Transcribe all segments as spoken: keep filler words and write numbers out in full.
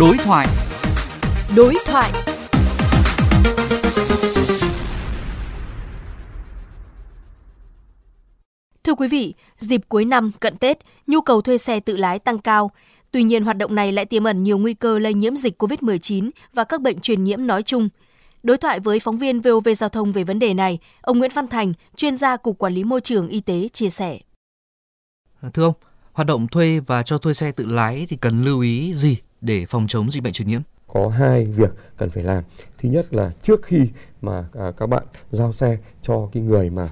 Đối thoại. Đối thoại. Thưa quý vị, dịp cuối năm cận Tết, nhu cầu thuê xe tự lái tăng cao. Tuy nhiên, hoạt động này lại tiềm ẩn nhiều nguy cơ lây nhiễm dịch cô vít mười chín và các bệnh truyền nhiễm nói chung. Đối thoại với phóng viên vê o vê Giao thông về vấn đề này, ông Nguyễn Văn Thành, chuyên gia Cục Quản lý Môi trường Y tế chia sẻ. Thưa ông, hoạt động thuê và cho thuê xe tự lái thì cần lưu ý gì để phòng chống dịch bệnh truyền nhiễm? Có hai việc cần phải làm. Thứ nhất là trước khi mà các bạn giao xe cho cái người mà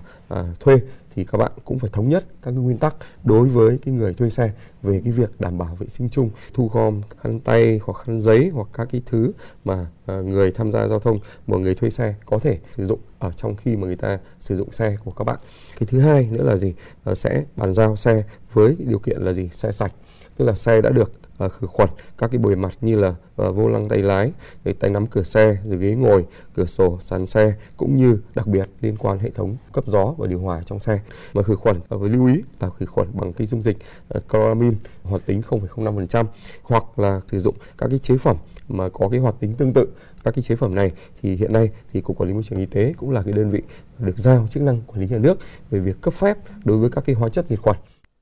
thuê thì các bạn cũng phải thống nhất các cái nguyên tắc đối với cái người thuê xe về cái việc đảm bảo vệ sinh chung, thu gom khăn tay hoặc khăn giấy hoặc các cái thứ mà người tham gia giao thông, một người thuê xe có thể sử dụng ở trong khi mà người ta sử dụng xe của các bạn. Cái thứ hai nữa là gì? Sẽ bàn giao xe với điều kiện là gì? Xe sạch, tức là xe đã được khử khuẩn các cái bề mặt như là vô lăng tay lái, rồi tay nắm cửa xe, rồi ghế ngồi, cửa sổ, sàn xe, cũng như đặc biệt liên quan hệ thống cấp gió và điều hòa trong xe. Và khử khuẩn với lưu ý là khử khuẩn bằng cái dung dịch chloramin hoạt tính không phẩy không năm phần trăm hoặc là sử dụng các cái chế phẩm mà có cái hoạt tính tương tự. Các cái chế phẩm này thì hiện nay thì Cục Quản lý Môi trường Y tế cũng là cái đơn vị được giao chức năng quản lý nhà nước về việc cấp phép đối với các cái hóa chất diệt khuẩn.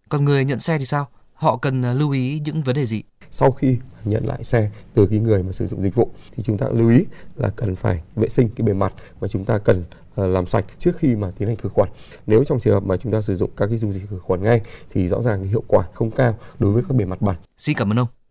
Còn người nhận xe thì sao? Họ cần lưu ý những vấn đề gì? Sau khi nhận lại xe từ cái người mà sử dụng dịch vụ thì chúng ta lưu ý là cần phải vệ sinh cái bề mặt và chúng ta cần làm sạch trước khi mà tiến hành khử khuẩn. Nếu trong trường hợp mà chúng ta sử dụng các cái dung dịch khử khuẩn ngay thì rõ ràng hiệu quả không cao đối với các bề mặt bẩn. Xin cảm ơn ông.